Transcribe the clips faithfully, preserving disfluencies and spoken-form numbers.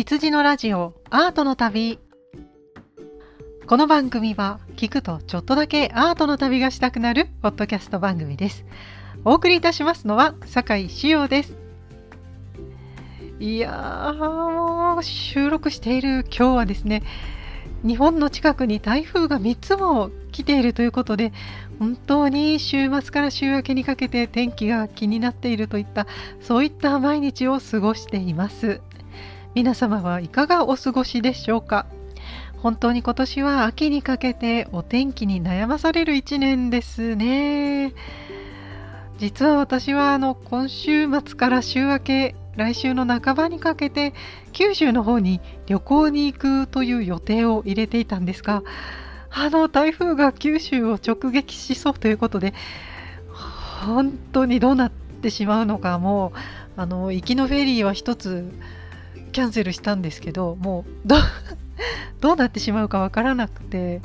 羊のラジオアートの旅。この番組は聞くとちょっとだけアートの旅がしたくなるポッドキャスト番組です。お送りいたしますのは酒井紫央です。いやー、もう収録している今日はですね、日本の近くに台風がみっつも来ているということで、本当に週末から週明けにかけて天気が気になっているといった、そういった毎日を過ごしています。皆様はいかがお過ごしでしょうか。本当に今年は秋にかけてお天気に悩まされるいちねんですね。実は私はあの今週末から週明け、来週の半ばにかけて九州の方に旅行に行くという予定を入れていたんですが、あの台風が九州を直撃しそうということで、本当にどうなってしまうのか、もうあの行きのフェリーは一つキャンセルしたんですけど、もう ど, どうなってしまうかわからなくて、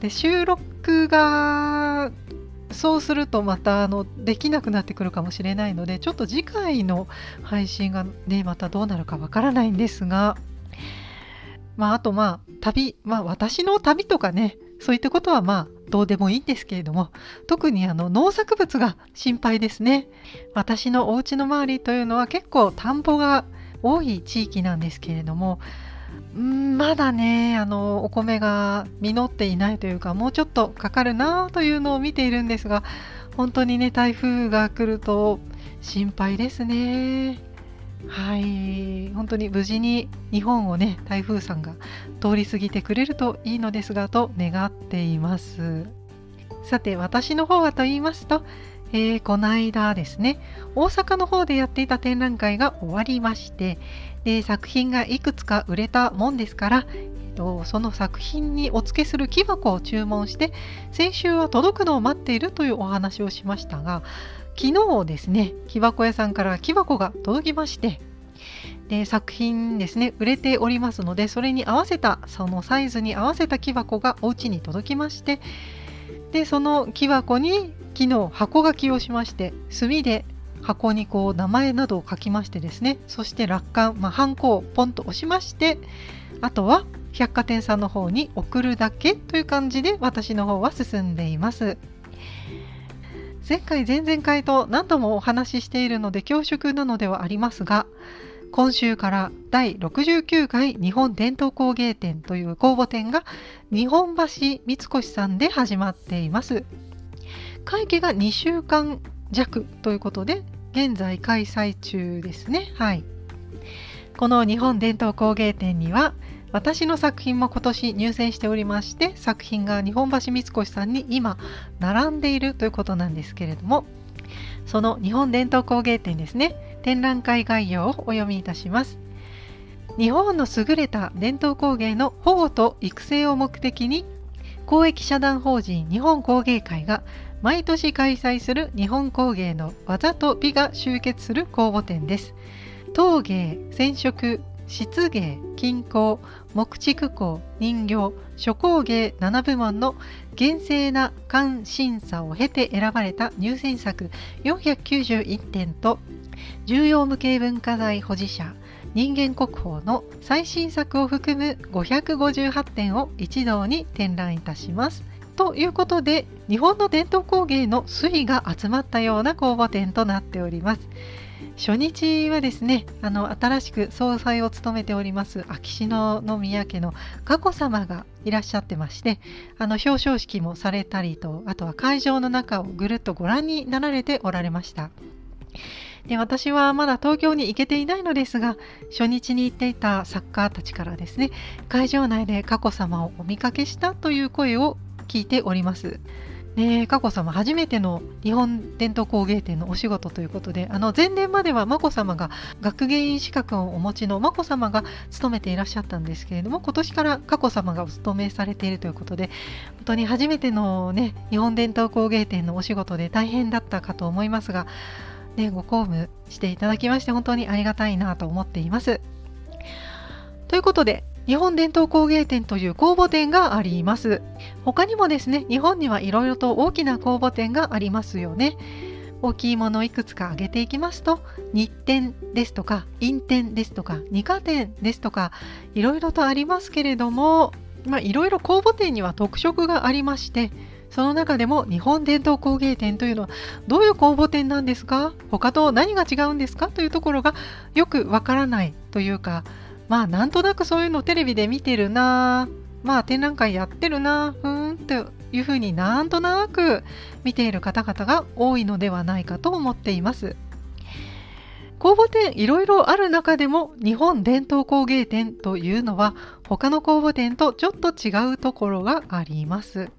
で収録がそうするとまたあのできなくなってくるかもしれないので、ちょっと次回の配信がね、またどうなるかわからないんですが、まああとまあ旅、まあ私の旅とかね、そういったことはまあどうでもいいんですけれども、特にあの農作物が心配ですね。私のお家の周りというのは結構田んぼが多い地域なんですけれども、んまだねあのお米が実っていないというか、もうちょっとかかるなというのを見ているんですが、本当にね台風が来ると心配ですね。はい、本当に無事に日本をね台風さんが通り過ぎてくれるといいのですがと願っています。さて私の方はと言いますと、えー、この間ですね、大阪の方でやっていた展覧会が終わりまして、で作品がいくつか売れたもんですから、えー、とその作品にお付けする木箱を注文して、先週は届くのを待っているというお話をしましたが、昨日ですね木箱屋さんから木箱が届きまして、で作品ですね売れておりますので、それに合わせたそのサイズに合わせた木箱がお家に届きまして、でその木箱に昨日箱書きをしまして、墨で箱にこう名前などを書きましてですね、そして落款、まあ、ハンコをポンと押しまして、あとは百貨店さんの方に送るだけという感じで私の方は進んでいます。前回前々回と何度もお話ししているので恐縮なのではありますが、今週からだいろくじゅうきゅうかい日本伝統工芸展という公募展が日本橋三越さんで始まっています。会期がにしゅうかんじゃくということで現在開催中ですね。はい、この日本伝統工芸展には私の作品も今年入選しておりまして、作品が日本橋三越さんに今並んでいるということなんですけれども、その日本伝統工芸展ですね、展覧会概要をお読みいたします。日本の優れた伝統工芸の保護と育成を目的に、公益社団法人日本工芸会が毎年開催する日本工芸の技と美が集結する公募展です。陶芸、染色、漆芸、金工、木畜工、人形、手工芸ななぶもんの厳正な鑑審査を経て選ばれた入選作よんひゃくきゅうじゅういってんと、重要無形文化財保持者人間国宝の最新作を含むごひゃくごじゅうはってんを一堂に展覧いたします。ということで、日本の伝統工芸の粋が集まったような公募展となっております。初日はですね、あの新しく総裁を務めております秋篠宮家の佳子さまがいらっしゃってまして、あの表彰式もされたりと、あとは会場の中をぐるっとご覧になられておられました。で私はまだ東京に行けていないのですが、初日に行っていた作家たちからですね、会場内で佳子さまをお見かけしたという声を聞いております。ね、佳子さま初めての日本伝統工芸展のお仕事ということで、あの前年までは眞子さまが学芸員資格をお持ちの眞子さまが務めていらっしゃったんですけれども、今年から佳子さまがお勤めされているということで、本当に初めての、ね、日本伝統工芸展のお仕事で大変だったかと思いますが、ね、ご公務していただきまして本当にありがたいなと思っています。ということで、日本伝統工芸展という公募展があります。他にもですね、日本にはいろいろと大きな公募展がありますよね。大きいものをいくつか上げていきますと日点ですとか陰点ですとか二科点ですとかいろいろとありますけれども、まあ、いろいろ公募展には特色がありまして、その中でも日本伝統工芸展というのはどういう公募展なんですか、他と何が違うんですかというところがよくわからないというか、まあなんとなくそういうのをテレビで見てるな、まあ展覧会やってるな、ふーんというふうになんとなく見ている方々が多いのではないかと思っています。公募展いろいろある中でも日本伝統工芸展というのは他の公募展とちょっと違うところがあります。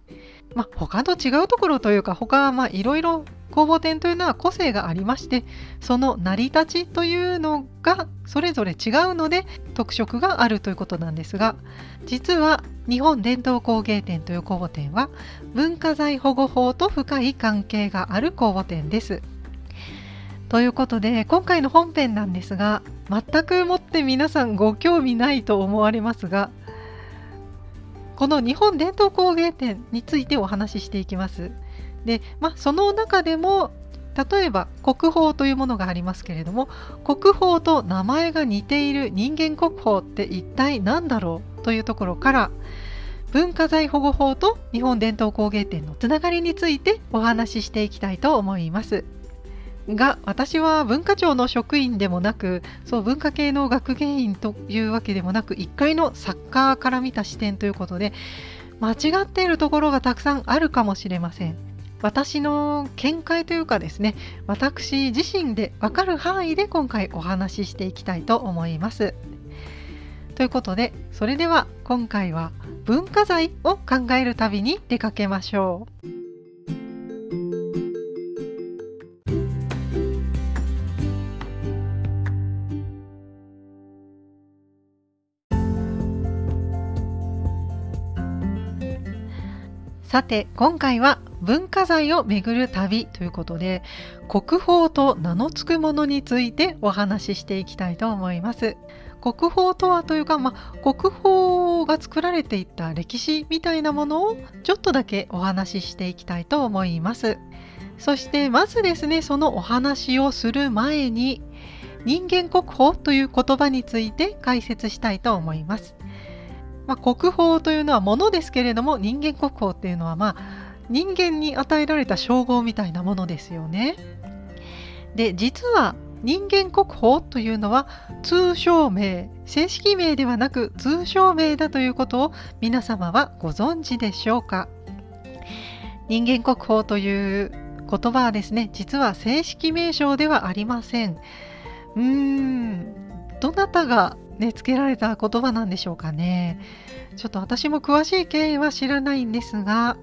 まあ、他と違うところというか、他はいろいろ公募展というのは個性がありまして、その成り立ちというのがそれぞれ違うので特色があるということなんですが、実は日本伝統工芸展という公募展は文化財保護法と深い関係がある公募展です。ということで今回の本編なんですが、全くもって皆さんご興味ないと思われますが、この日本伝統工芸展についてお話ししていきます。で、まあ、その中でも例えば国宝というものがありますけれども、国宝と名前が似ている人間国宝って一体何だろうというところから、文化財保護法と日本伝統工芸展のつながりについてお話ししていきたいと思います。が、私は文化庁の職員でもなく、そう文化系の学芸員というわけでもなく、いっかいの作家から見た視点ということで間違っているところがたくさんあるかもしれません。私の見解というかですね、私自身で分かる範囲で今回お話ししていきたいと思います。ということで、それでは今回は文化財を考える旅に出かけましょう。さて今回は文化財を巡る旅ということで、国宝と名の付くものについてお話ししていきたいと思います。国宝とはというか、まあ、国宝が作られていった歴史みたいなものをちょっとだけお話ししていきたいと思います。そしてまずですね、そのお話をする前に人間国宝という言葉について解説したいと思います。まあ、国宝というのはものですけれども、人間国宝っていうのは、まあ、人間に与えられた称号みたいなものですよね。で、実は人間国宝というのは通称名、正式名ではなく通称名だということを皆様はご存知でしょうか。人間国宝という言葉はですね、実は正式名称ではありません。うーん、どなたがね、つけられた言葉なんでしょうかね。ちょっと私も詳しい経緯は知らないんですが、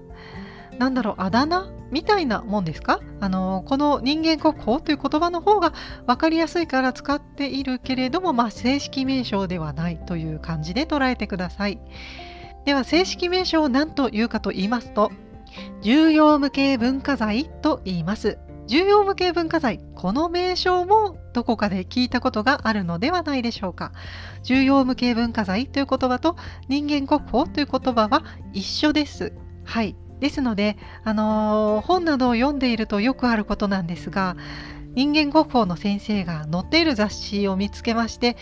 なんだろう、あだ名みたいなもんですか。あのこの人間国宝という言葉の方が分かりやすいから使っているけれども、まあ、正式名称ではないという感じで捉えてください。では正式名称を何というかと言いますと、重要無形文化財と言います。重要無形文化財、この名称もどこかで聞いたことがあるのではないでしょうか。重要無形文化財という言葉と人間国宝という言葉は一緒です。はい。ですので、あのー、本などを読んでいるとよくあることなんですが、人間国宝の先生が載っている雑誌を見つけまして、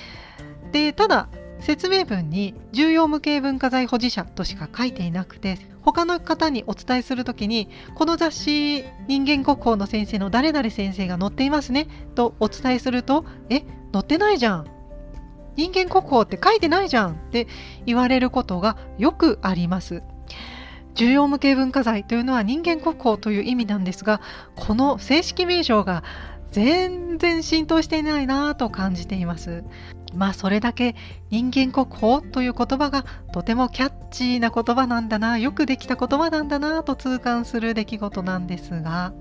で、ただ説明文に重要無形文化財保持者としか書いていなくて、他の方にお伝えするときに、この雑誌人間国宝の先生の誰々先生が載っていますねとお伝えすると、え、載ってないじゃん、人間国宝って書いてないじゃんって言われることがよくあります。重要無形文化財というのは人間国宝という意味なんですが、この正式名称が全然浸透していないなぁと感じています。まあそれだけ人間国宝という言葉がとてもキャッチーな言葉なんだな、よくできた言葉なんだなと痛感する出来事なんですが、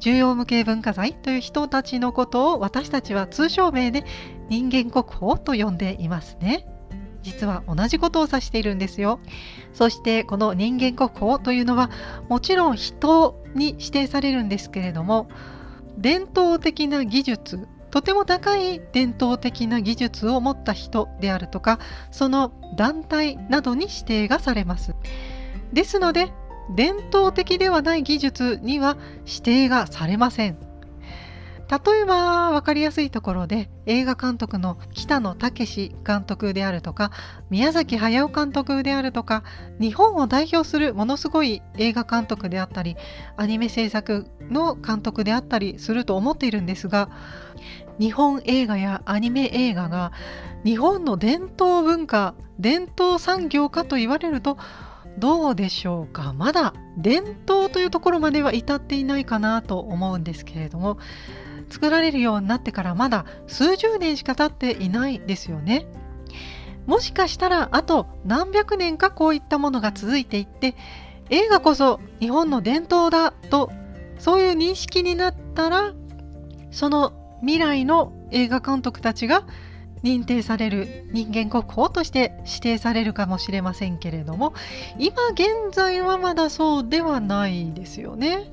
重要無形文化財という人たちのことを私たちは通称名で人間国宝と呼んでいますね。実は同じことを指しているんですよ。そしてこの人間国宝というのはもちろん人に指定されるんですけれども、伝統的な技術、とても高い伝統的な技術を持った人であるとか、その団体などに指定がされます。ですので伝統的ではない技術には指定がされません。例えば分かりやすいところで映画監督の北野武監督であるとか宮崎駿監督であるとか日本を代表するものすごい映画監督であったりアニメ制作の監督であったりすると思っているんですが、日本映画やアニメ映画が日本の伝統文化伝統産業化と言われるとどうでしょうか。まだ伝統というところまでは至っていないかなと思うんですけれども、作られるようになってからまだ数十年しか経っていないですよね。もしかしたらあと何百年かこういったものが続いていって映画こそ日本の伝統だとそういう認識になったら、その未来の映画監督たちが認定される人間国宝として指定されるかもしれませんけれども、今現在はまだそうではないですよね。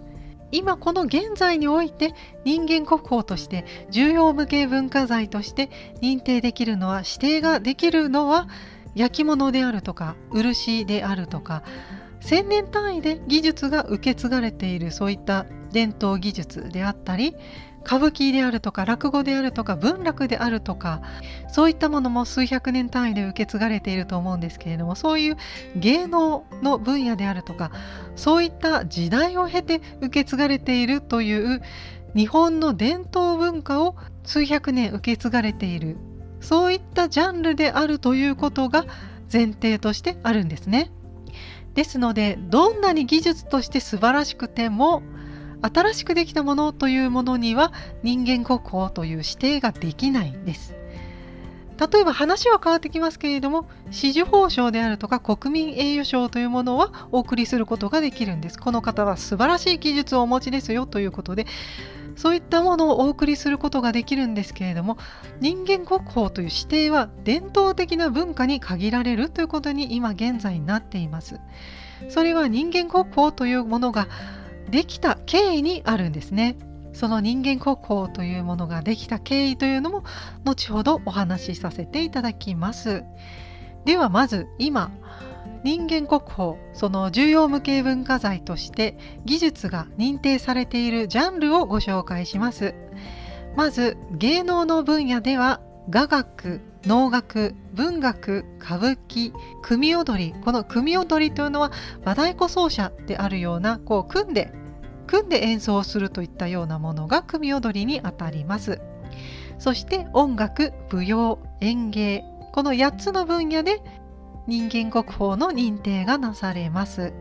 今この現在において人間国宝として重要無形文化財として認定できるのは指定ができるのは焼き物であるとか漆であるとか千年単位で技術が受け継がれているそういった伝統技術であったり、歌舞伎であるとか落語であるとか文楽であるとかそういったものも数百年単位で受け継がれていると思うんですけれども、そういう芸能の分野であるとかそういった時代を経て受け継がれているという日本の伝統文化を数百年受け継がれているそういったジャンルであるということが前提としてあるんですね。ですのでどんなに技術として素晴らしくても新しくできたものというものには人間国宝という指定ができないんです。例えば話は変わってきますけれども、紫綬褒章であるとか国民栄誉賞というものはお送りすることができるんです。この方は素晴らしい技術をお持ちですよということで、そういったものをお送りすることができるんですけれども、人間国宝という指定は伝統的な文化に限られるということに今現在になっています。それは人間国宝というものができた経緯にあるんですね。その人間国宝というものができた経緯というのも後ほどお話しさせていただきます。ではまず今人間国宝その重要無形文化財として技術が認定されているジャンルをご紹介します。まず芸能の分野では雅楽、能楽、文楽、歌舞伎、組踊り、この組踊りというのは和太鼓奏者であるようなこう組んで組んで演奏するといったようなものが組踊りにあたります。そして音楽、舞踊、演芸、このやっつの分野で人間国宝の認定がなされます。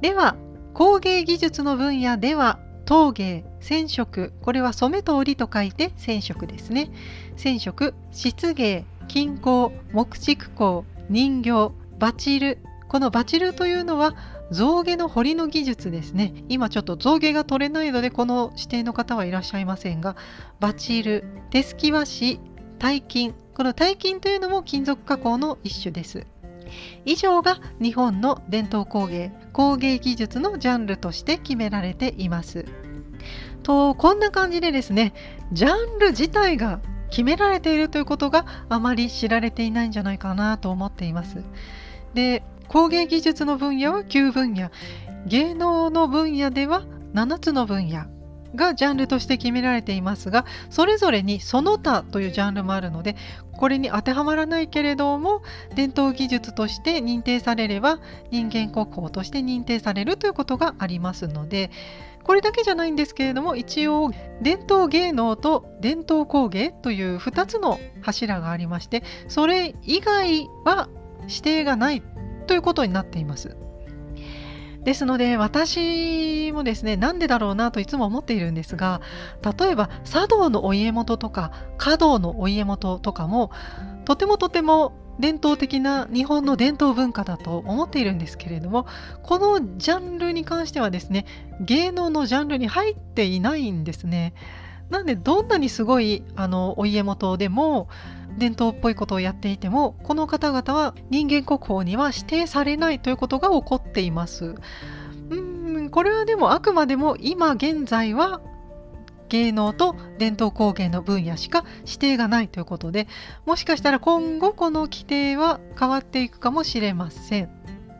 では工芸技術の分野では陶芸、染色、これは染めと織りと書いて染色ですね。染色、漆芸、金工、木竹工、人形、バチル、このバチルというのは象牙の彫りの技術ですね。今ちょっと象牙が取れないのでこの指定の方はいらっしゃいませんが、バチル、手すき和紙、鯛金、この鯛金というのも金属加工の一種です。以上が日本の伝統工芸工芸技術のジャンルとして決められていますと、こんな感じでですねジャンル自体が決められているということがあまり知られていないんじゃないかなと思っています。で工芸技術の分野はきゅうぶんや、芸能の分野ではななつの分野がジャンルとして決められていますが、それぞれにその他というジャンルもあるのでこれに当てはまらないけれども伝統技術として認定されれば人間国宝として認定されるということがありますので、これだけじゃないんですけれども一応伝統芸能と伝統工芸というふたつの柱がありまして、それ以外は指定がないということになっています。ですので私もですねなんでだろうなといつも思っているんですが、例えば茶道のお家元とか華道のお家元とかもとてもとても伝統的な日本の伝統文化だと思っているんですけれども、このジャンルに関してはですね芸能のジャンルに入っていないんですね。なんでどんなにすごいあのお家元でも伝統っぽいことをやっていてもこの方々は人間国宝には指定されないということが起こっています。うーんこれはでもあくまでも今現在は芸能と伝統工芸の分野しか指定がないということで、もしかしたら今後この規定は変わっていくかもしれません。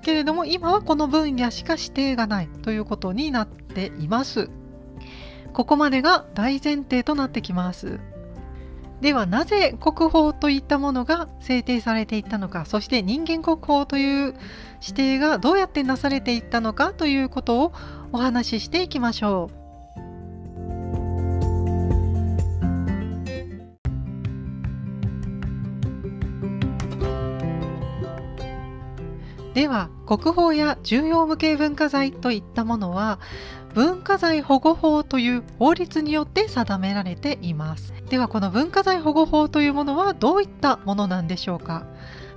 けれども、今はこの分野しか指定がないということになっています。ここまでが大前提となってきます。ではなぜ国宝といったものが制定されていったのか、そして人間国宝という指定がどうやってなされていったのかということをお話ししていきましょう。では国宝や重要無形文化財といったものは文化財保護法という法律によって定められています。ではこの文化財保護法というものはどういったものなんでしょうか。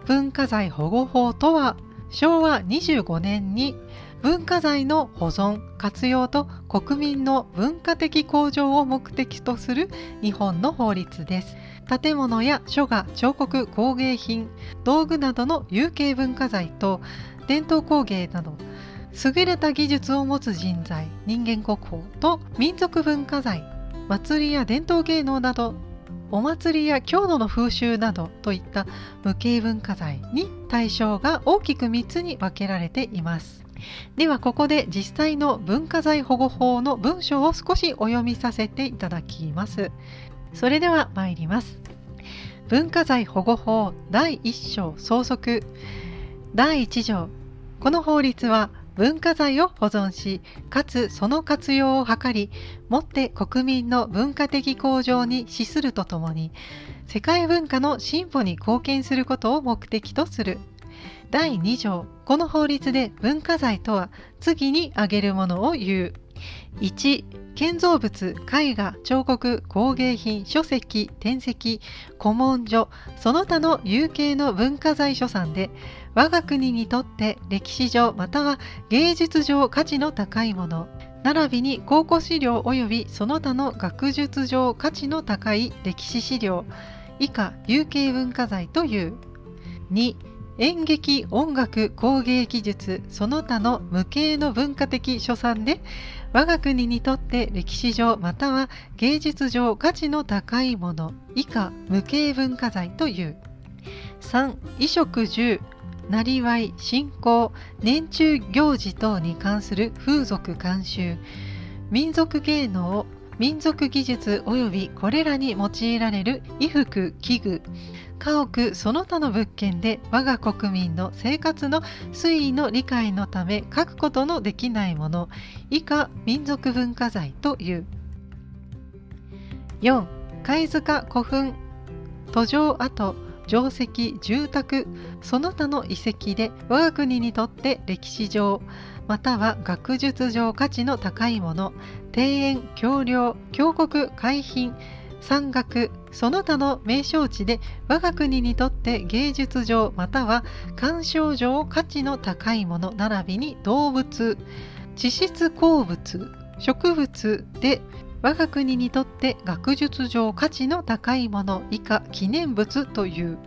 文化財保護法とはしょうわにじゅうごねんに文化財の保存・活用と国民の文化的向上を目的とする日本の法律です。建物や書画、彫刻、工芸品、道具などの有形文化財と伝統工芸など優れた技術を持つ人材、人間国宝と民族文化財、祭りや伝統芸能などお祭りや郷土の風習などといった無形文化財に対象が大きくみっつに分けられています。ではここで実際の文化財保護法の文章を少しお読みさせていただきます。それでは参ります。文化財保護法だいいっしょう総則だいいちじょう。この法律は文化財を保存し、かつその活用を図り、もって国民の文化的向上に資するとともに、世界文化の進歩に貢献することを目的とする。だいにじょう。この法律で文化財とは次に挙げるものを言う。いち、建造物、絵画、彫刻、工芸品、書籍、典籍、古文書、その他の有形の文化財所産で、我が国にとって歴史上または芸術上価値の高いもの、並びに考古資料及びその他の学術上価値の高い歴史資料、以下有形文化財という。に、演劇、音楽、工芸技術、その他の無形の文化的所産で、我が国にとって歴史上または芸術上価値の高いもの、以下無形文化財という。さん、衣食住、なりわい、信仰、年中行事等に関する風俗慣習、民族芸能、民族技術及びこれらに用いられる衣服、器具、家屋その他の物件で我が国民の生活の推移の理解のため欠くことのできないもの、以下民族文化財という。よん、貝塚、古墳、途上跡、城跡、住宅その他の遺跡で我が国にとって歴史上または学術上価値の高いもの、庭園、橋梁、峡谷、海浜、山岳その他の名勝地で我が国にとって芸術上または鑑賞上価値の高いもの、並びに動物、地質鉱物、植物で我が国にとって学術上価値の高いもの、以下記念物という。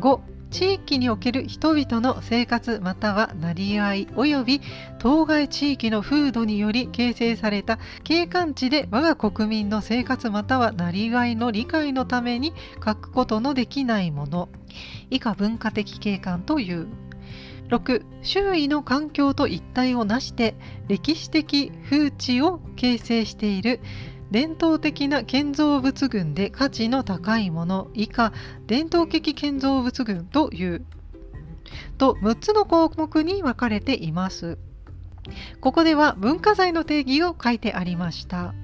ご、地域における人々の生活またはなりわい及び当該地域の風土により形成された景観地で我が国民の生活またはなりわいの理解のために欠くことのできないもの、以下文化的景観という。ろく、周囲の環境と一体をなして歴史的風致を形成している伝統的な建造物群で価値の高いもの、以下伝統的建造物群というとむっつの項目に分かれています。ここでは文化財の定義を書いてありました。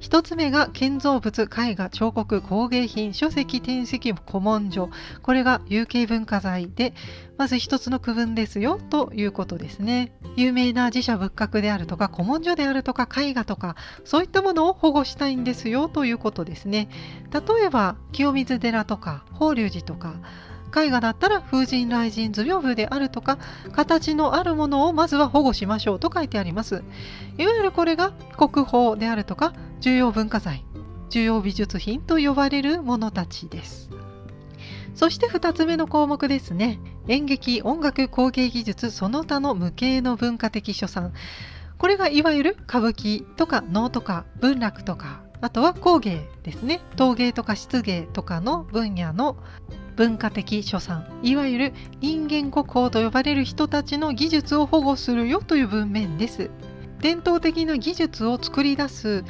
ひとつめが建造物、絵画、彫刻、工芸品、書籍、典籍、古文書、これが有形文化財で、まずひとつの区分ですよということですね。有名な寺社仏閣であるとか古文書であるとか絵画とかそういったものを保護したいんですよということですね。例えば清水寺とか法隆寺とか、絵画だったら風神雷神図屏風であるとか、形のあるものをまずは保護しましょうと書いてあります。いわゆるこれが国宝であるとか重要文化財、重要美術品と呼ばれるものたちです。そしてふたつめの項目ですね。演劇、音楽、工芸技術その他の無形の文化的所産、これがいわゆる歌舞伎とか能とか文楽とか、あとは工芸ですね、陶芸とか漆芸とかの分野の文化的所産、いわゆる人間国宝と呼ばれる人たちの技術を保護するよという文面です。伝統的な技術を作り出す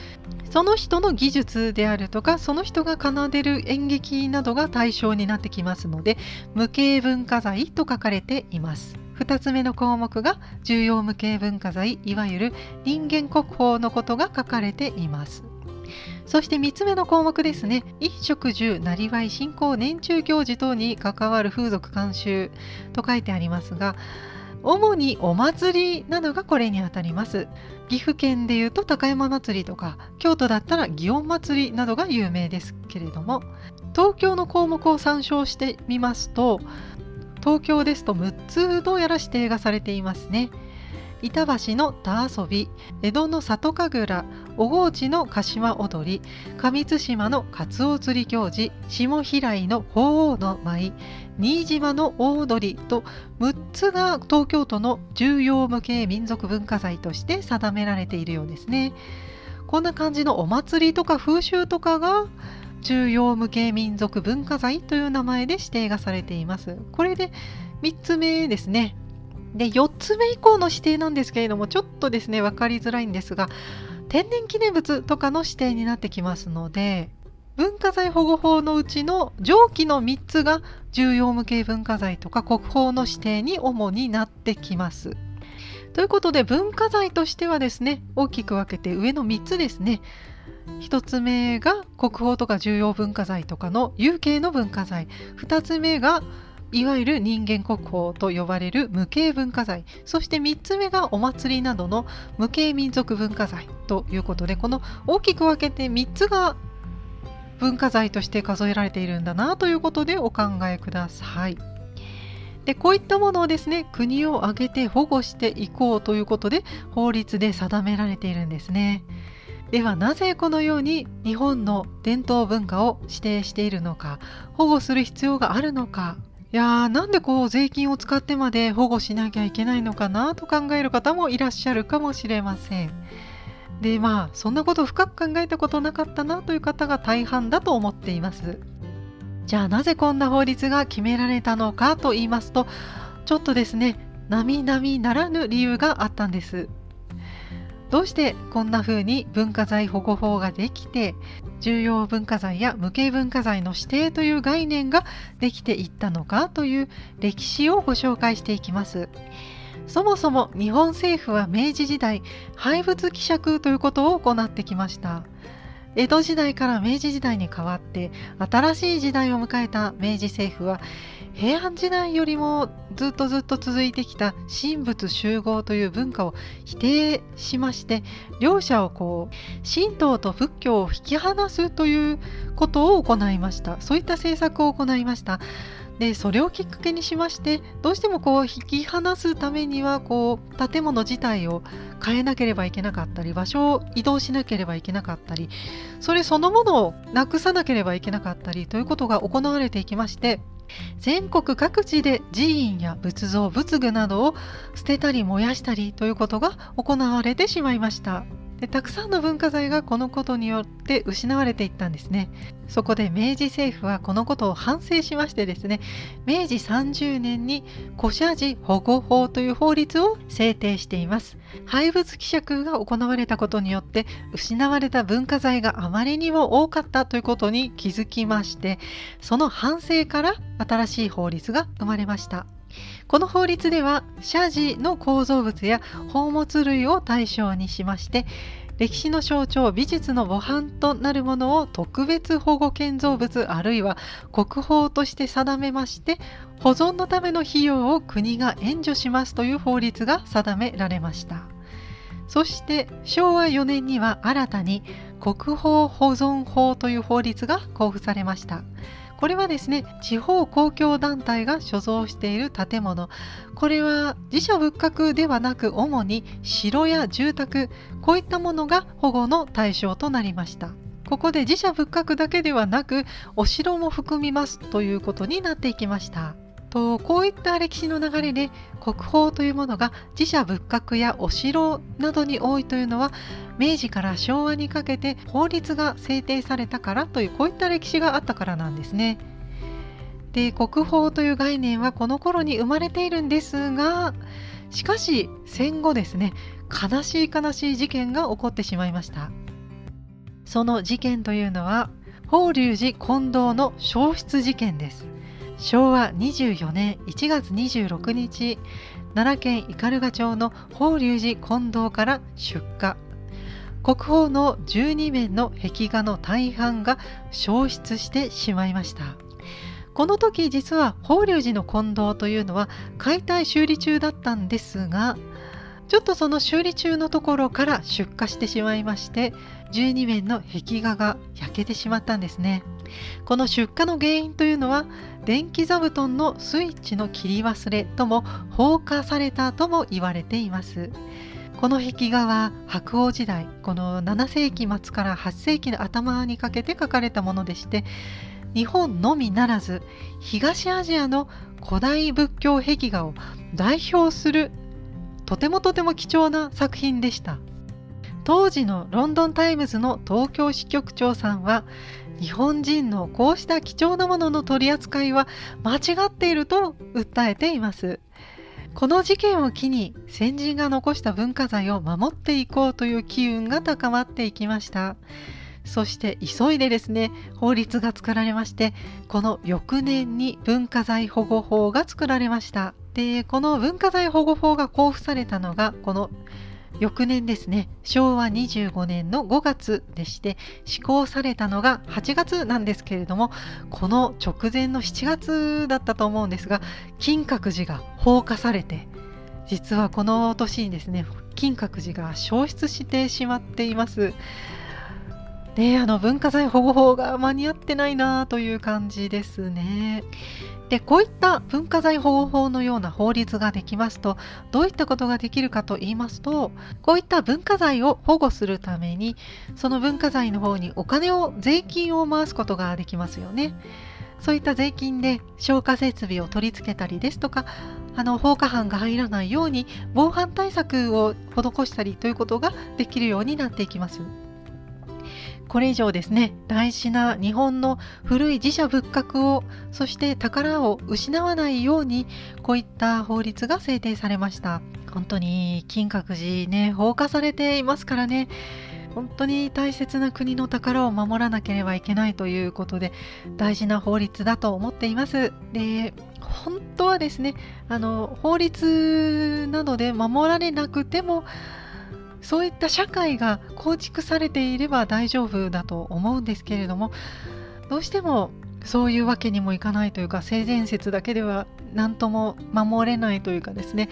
その人の技術であるとか、その人が奏でる演劇などが対象になってきますので、無形文化財と書かれています。ふたつめの項目が重要無形文化財、いわゆる人間国宝のことが書かれています。そしてみっつめの項目ですね。衣食住なりわい信仰年中行事等に関わる風俗慣習と書いてありますが、主にお祭りなどがこれにあたります。岐阜県でいうと高山祭りとか、京都だったら祇園祭りなどが有名ですけれども、東京の項目を参照してみますと、東京ですとむっつどうやら指定がされていますね。板橋の田遊び、江戸の里神楽、小河内の鹿島踊り、上津島のカツオ釣り行事、下平井の鳳凰の舞、新島の大踊りとむっつが東京都の重要無形民族文化財として定められているようですね。こんな感じのお祭りとか風習とかが重要無形民族文化財という名前で指定がされています。これでみっつめですね。でよっつめ以降の指定なんですけれども、ちょっとですね分かりづらいんですが、天然記念物とかの指定になってきますので、文化財保護法のうちの上記のみっつが重要無形文化財とか国宝の指定に主になってきます。ということで文化財としてはですね、大きく分けて上のみっつですね。ひとつめが国宝とか重要文化財とかの有形の文化財、ふたつめがいわゆる人間国宝と呼ばれる無形文化財、そしてみっつめがお祭りなどの無形民族文化財ということで、この大きく分けてみっつが文化財として数えられているんだなということでお考えください。でこういったものをですね、国を挙げて保護していこうということで法律で定められているんですね。ではなぜこのように日本の伝統文化を指定しているのか、保護する必要があるのか、いやーなんでこう税金を使ってまで保護しなきゃいけないのかなと考える方もいらっしゃるかもしれません。でまあそんなこと深く考えたことなかったなという方が大半だと思っています。じゃあなぜこんな法律が決められたのかと言いますと、ちょっとですね並々ならぬ理由があったんです。どうしてこんな風に文化財保護法ができて、重要文化財や無形文化財の指定という概念ができていったのかという歴史をご紹介していきます。そもそも日本政府は明治時代、廃仏毀釈ということを行ってきました。江戸時代から明治時代に変わって、新しい時代を迎えた明治政府は、平安時代よりもずっとずっと続いてきた神仏習合という文化を否定しまして、両者をこう神道と仏教を引き離すということを行いました。そういった政策を行いました。でそれをきっかけにしまして、どうしてもこう引き離すためにはこう建物自体を変えなければいけなかったり、場所を移動しなければいけなかったり、それそのものをなくさなければいけなかったりということが行われていきまして、全国各地で寺院や仏像、仏具などを捨てたり燃やしたりということが行われてしまいました。でたくさんの文化財がこのことによって失われていったんですね。そこで明治政府はこのことを反省しましてですね、明治さんじゅうねんに古社寺保護法という法律を制定しています。廃仏毀釈が行われたことによって失われた文化財があまりにも多かったということに気づきまして、その反省から新しい法律が生まれました。この法律では社寺の構造物や宝物類を対象にしまして、歴史の象徴、美術の模範となるものを特別保護建造物あるいは国宝として定めまして、保存のための費用を国が援助しますという法律が定められました。そしてしょうわよねんには新たに国宝保存法という法律が公布されました。これはですね、地方公共団体が所蔵している建物、これは寺社仏閣ではなく主に城や住宅、こういったものが保護の対象となりました。ここで寺社仏閣だけではなくお城も含みますということになっていきました。とこういった歴史の流れで国宝というものが寺社仏閣やお城などに多いというのは、明治から昭和にかけて法律が制定されたからという、こういった歴史があったからなんですね。で国宝という概念はこの頃に生まれているんですが、しかし戦後ですね、悲しい悲しい事件が起こってしまいました。その事件というのは法隆寺金堂の焼失事件です。しょうわにじゅうよねんいちがつにじゅうろくにち、奈良県斑鳩町の法隆寺金堂から出火。国宝のじゅうにめんの壁画の大半が焼失してしまいました。この時実は法隆寺の金堂というのは解体修理中だったんですが、ちょっとその修理中のところから出火してしまいまして、じゅうにめんの壁画が焼けてしまったんですね。この出火の原因というのは電気座布団のスイッチの切り忘れとも放火されたとも言われています。この壁画は白鳳時代、このななせいきまつからはっせいきの頭にかけて描かれたものでして、日本のみならず東アジアの古代仏教壁画を代表するとてもとても貴重な作品でした。当時のロンドンタイムズの東京支局長さんは、日本人のこうした貴重なものの取り扱いは間違っていると訴えています。この事件を機に先人が残した文化財を守っていこうという機運が高まっていきました。そして急いでですね、法律が作られまして、この翌年に文化財保護法が作られました。で、この文化財保護法が公布されたのがこの翌年ですね、しょうわにじゅうごねんのごがつでして、施行されたのがはちがつなんですけれども、この直前のしちがつだったと思うんですが、金閣寺が放火されて、実はこの年にですね金閣寺が焼失してしまっています。で、あの文化財保護法が間に合ってないなという感じですね。で、こういった文化財保護法のような法律ができますと、どういったことができるかと言いますと、こういった文化財を保護するために、その文化財の方にお金を、税金を回すことができますよね。そういった税金で消火設備を取り付けたりですとか、あの放火犯が入らないように防犯対策を施したりということができるようになっていきます。これ以上ですね、大事な日本の古い寺社仏閣を、そして宝を失わないように、こういった法律が制定されました。本当に金閣寺ね、放火されていますからね、本当に大切な国の宝を守らなければいけないということで、大事な法律だと思っています。で、本当はですね、あの法律などで守られなくても、そういった社会が構築されていれば大丈夫だと思うんですけれども、どうしてもそういうわけにもいかないというか、性善説だけでは何とも守れないというかですね、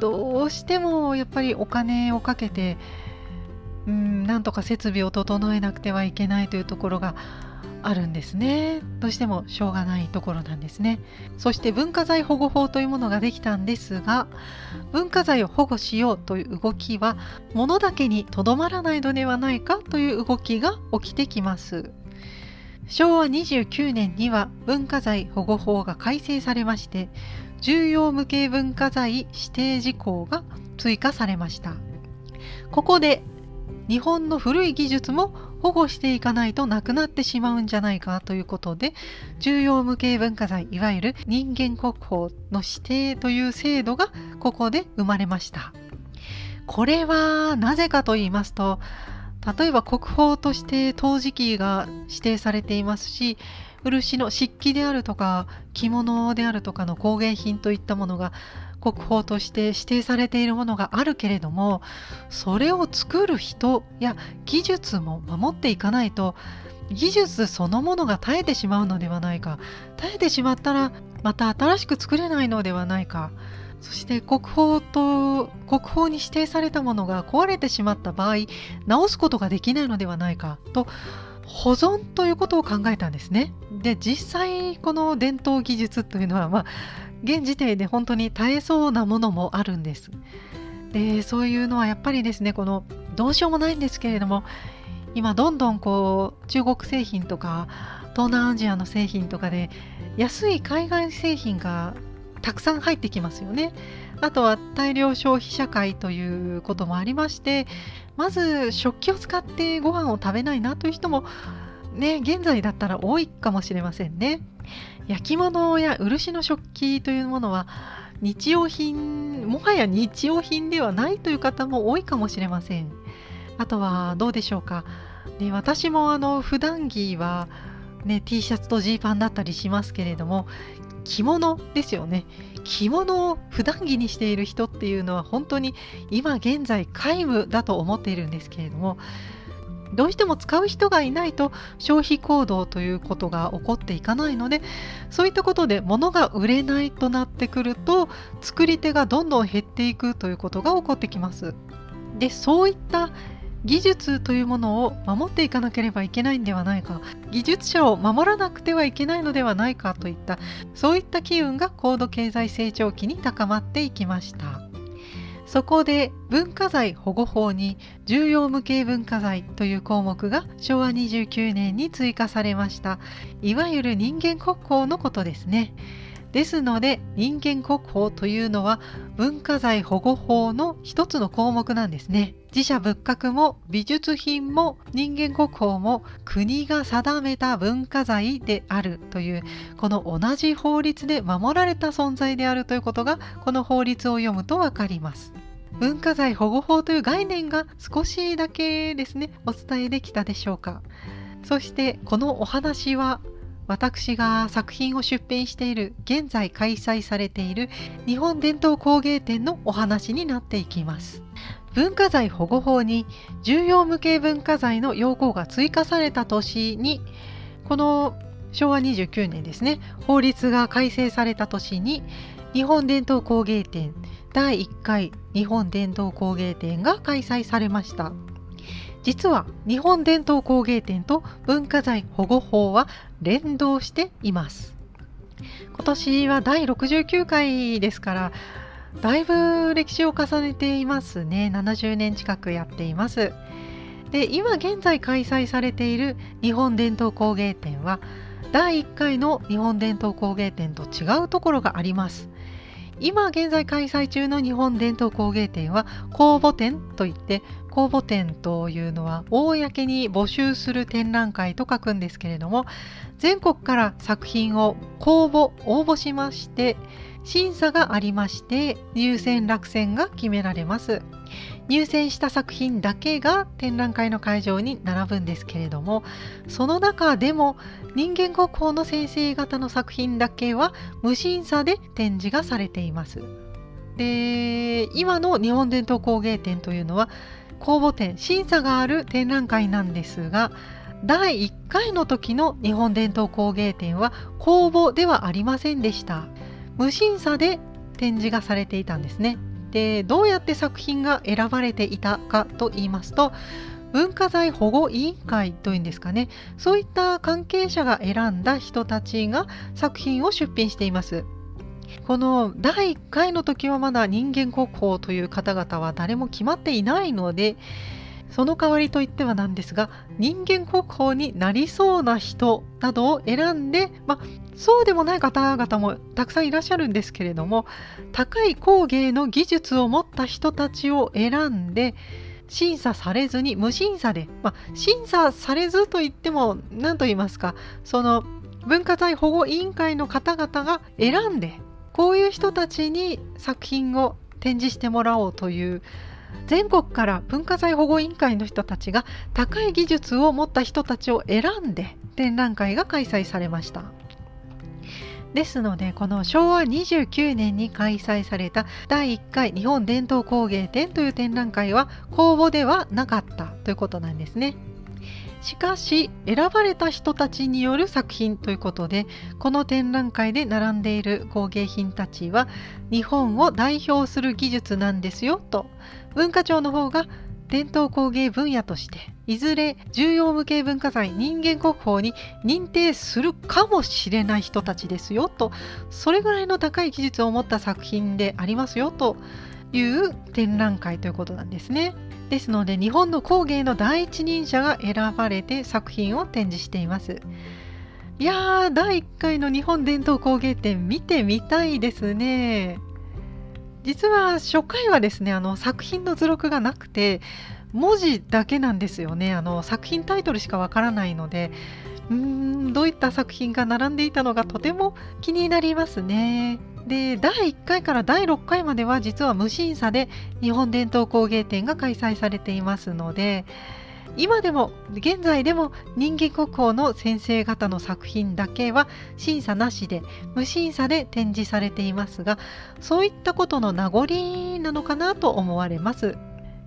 どうしてもやっぱりお金をかけて、うーん、なんとか設備を整えなくてはいけないというところがあるんですね。どうしてもしょうがないところなんですね。そして文化財保護法というものができたんですが、文化財を保護しようという動きは物だけにとどまらないのではないかという動きが起きてきます。しょうわにじゅうきゅうねんには文化財保護法が改正されまして、重要無形文化財指定事項が追加されました。ここで日本の古い技術も保護していかないとなくなってしまうんじゃないかということで、重要無形文化財、いわゆる人間国宝の指定という制度がここで生まれました。これはなぜかと言いますと、例えば国宝として陶磁器が指定されていますし、漆の漆器であるとか着物であるとかの工芸品といったものが国宝として指定されているものがあるけれども、それを作る人や技術も守っていかないと、技術そのものが絶えてしまうのではないか、絶えてしまったらまた新しく作れないのではないか、そして国宝と国宝に指定されたものが壊れてしまった場合、直すことができないのではないかと、保存ということを考えたんですね。で、実際この伝統技術というのは、まあ現時点で本当に絶えそうなものもあるんです。で、そういうのはやっぱりですね、このどうしようもないんですけれども、今どんどんこう中国製品とか東南アジアの製品とかで安い海外製品がたくさん入ってきますよね。あとは大量消費社会ということもありまして、まず食器を使ってご飯を食べないなという人もね、現在だったら多いかもしれませんね。焼き物や漆の食器というものは日用品、もはや日用品ではないという方も多いかもしれません。あとはどうでしょうか、ね、私もあの普段着は、ね、T シャツとジーパンだったりしますけれども、着物ですよね。着物を普段着にしている人っていうのは本当に今現在皆無だと思っているんですけれども、どうしても使う人がいないと消費行動ということが起こっていかないので、そういったことで物が売れないとなってくると作り手がどんどん減っていくということが起こってきます。で、そういった技術というものを守っていかなければいけないんではないか、技術者を守らなくてはいけないのではないかといった、そういった機運が高度経済成長期に高まっていきました。そこで文化財保護法に重要無形文化財という項目がしょうわにじゅうきゅうねんに追加されました。いわゆる人間国宝のことですね。ですので人間国宝というのは文化財保護法の一つの項目なんですね。寺社仏閣も美術品も人間国宝も国が定めた文化財であるという、この同じ法律で守られた存在であるということが、この法律を読むとわかります。文化財保護法という概念が少しだけですね、お伝えできたでしょうか。そしてこのお話は私が作品を出展している、現在開催されている日本伝統工芸展のお話になっていきます。文化財保護法に重要無形文化財の要項が追加された年に、このしょうわにじゅうきゅうねんですね、法律が改正された年に日本伝統工芸展だいいっかい日本伝統工芸展が開催されました。実は日本伝統工芸展と文化財保護法は連動しています。今年はだいろくじゅうきゅうかいですから、だいぶ歴史を重ねていますね。ななじゅうねん近くやっています。で、今現在開催されている日本伝統工芸展は、だいいっかいの日本伝統工芸展と違うところがあります。今現在開催中の日本伝統工芸展は公募展といって、公募展というのは公に募集する展覧会と書くんですけれども、全国から作品を公募応募しまして、審査がありまして入選落選が決められます。入選した作品だけが展覧会の会場に並ぶんですけれども、その中でも人間国宝の先生方の作品だけは無審査で展示がされています。で、今の日本伝統工芸展というのは公募展、審査がある展覧会なんですが、だいいっかいの時の日本伝統工芸展は公募ではありませんでした。無審査で展示がされていたんですね。で、どうやって作品が選ばれていたかと言いますと、文化財保護委員会というんですかね、そういった関係者が選んだ人たちが作品を出品しています。このだいいっかいの時はまだ人間国宝という方々は誰も決まっていないので、その代わりといってはなんですが、人間国宝になりそうな人などを選んで、まあ、そうでもない方々もたくさんいらっしゃるんですけれども、高い工芸の技術を持った人たちを選んで、審査されずに無審査で、まあ、審査されずといっても何と言いますか、その文化財保護委員会の方々が選んで、こういう人たちに作品を展示してもらおうという。全国から文化財保護委員会の人たちが高い技術を持った人たちを選んで展覧会が開催されました。ですので、このしょうわにじゅうきゅうねんに開催されただいいっかい日本伝統工芸展という展覧会は公募ではなかったということなんですね。しかし選ばれた人たちによる作品ということで、この展覧会で並んでいる工芸品たちは日本を代表する技術なんですよと、文化庁の方が伝統工芸分野としていずれ重要無形文化財人間国宝に認定するかもしれない人たちですよと、それぐらいの高い技術を持った作品でありますよという展覧会ということなんですね。ですので日本の工芸の第一人者が選ばれて作品を展示しています。いやー、だいいっかいの日本伝統工芸展見てみたいですね。実は初回はですね、あの作品の図録がなくて、文字だけなんですよね。あの作品タイトルしかわからないので、うーんどういった作品が並んでいたのかとても気になりますね。でだいいっかいからだいろっかいまでは実は無審査で日本伝統工芸展が開催されていますので、今でも現在でも人間国宝の先生方の作品だけは審査なしで無審査で展示されていますが、そういったことの名残なのかなと思われます。